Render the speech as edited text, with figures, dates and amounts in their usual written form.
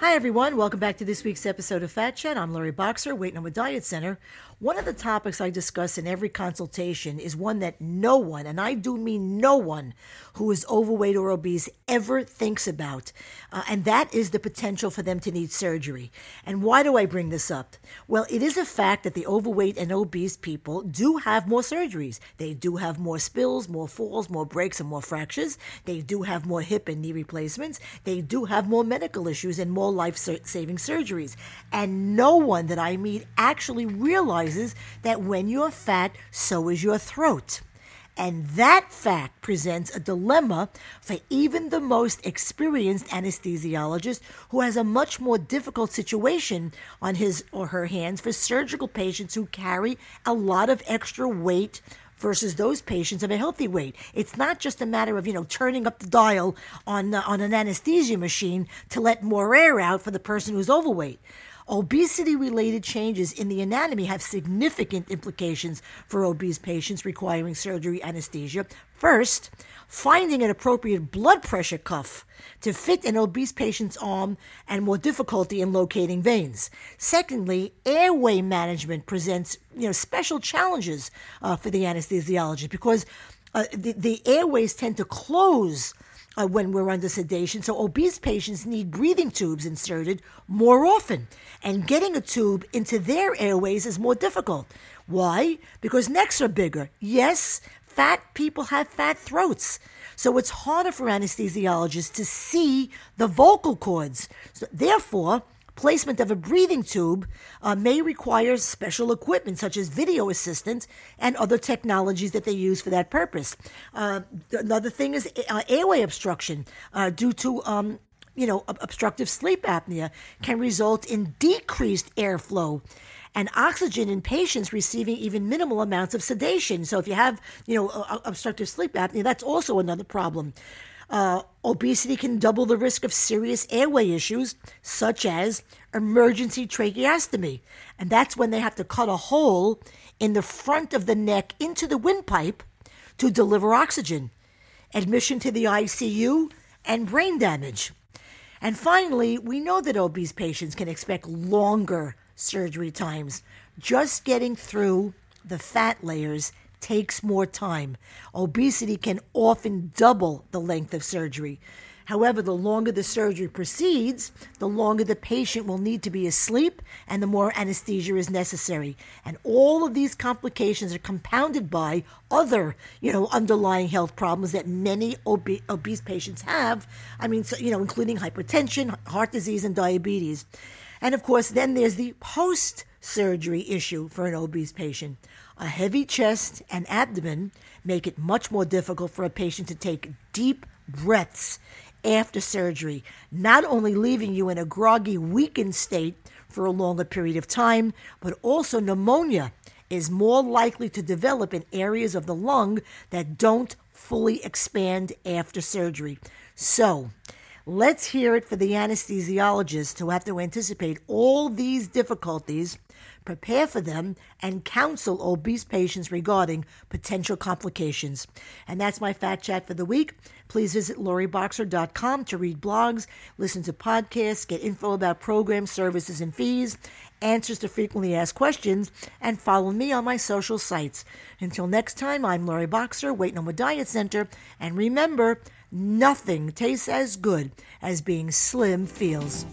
Hi everyone, welcome back to this week's episode of Fat Chat. I'm Laurie Boxer, Weight No More Diet Center. One of the topics I discuss in every consultation is one that no one, and I do mean no one, who is overweight or obese ever thinks about, and that is the potential for them to need surgery. And why do I bring this up? Well, it is a fact that the overweight and obese people do have more surgeries. They do have more spills, more falls, more breaks, and more fractures. They do have more hip and knee replacements. They do have more medical issues and more life-saving surgeries. And no one that I meet actually realizes that when you're fat, so is your throat. And that fact presents a dilemma for even the most experienced anesthesiologist, who has a much more difficult situation on his or her hands for surgical patients who carry a lot of extra weight versus those patients of a healthy weight. It's not just a matter of, turning up the dial on an anesthesia machine to let more air out for the person who's overweight. Obesity-related changes in the anatomy have significant implications for obese patients requiring surgery anesthesia. First, finding an appropriate blood pressure cuff to fit an obese patient's arm and more difficulty in locating veins. Secondly, airway management presents special challenges for the anesthesiologist, because the airways tend to close when we're under sedation. So obese patients need breathing tubes inserted more often, and getting a tube into their airways is more difficult. Why? Because necks are bigger. Yes, fat people have fat throats. So it's harder for anesthesiologists to see the vocal cords. So therefore, placement of a breathing tube may require special equipment such as video assistance and other technologies that they use for that purpose. Another thing is airway obstruction due to obstructive sleep apnea can result in decreased airflow and oxygen in patients receiving even minimal amounts of sedation. So if you have obstructive sleep apnea, that's also another problem. Obesity can double the risk of serious airway issues, such as emergency tracheostomy. And that's when they have to cut a hole in the front of the neck into the windpipe to deliver oxygen, admission to the ICU, and brain damage. And finally, we know that obese patients can expect longer surgery times. Just getting through the fat layers takes more time. Obesity can often double the length of surgery. However, the longer the surgery proceeds, the longer the patient will need to be asleep and the more anesthesia is necessary. And all of these complications are compounded by other, underlying health problems that many obese patients have. Including hypertension, heart disease, and diabetes. And of course, then there's the post-surgery issue for an obese patient. A heavy chest and abdomen make it much more difficult for a patient to take deep breaths after surgery, not only leaving you in a groggy, weakened state for a longer period of time, but also pneumonia is more likely to develop in areas of the lung that don't fully expand after surgery. So, let's hear it for the anesthesiologists who have to anticipate all these difficulties, prepare for them, and counsel obese patients regarding potential complications. And that's my Fat Chat for the week. Please visit laurieboxer.com to read blogs, listen to podcasts, get info about programs, services, and fees, answers to frequently asked questions, and follow me on my social sites. Until next time, I'm Laurie Boxer, Weight No More Diet Center, and remember, nothing tastes as good as being slim feels.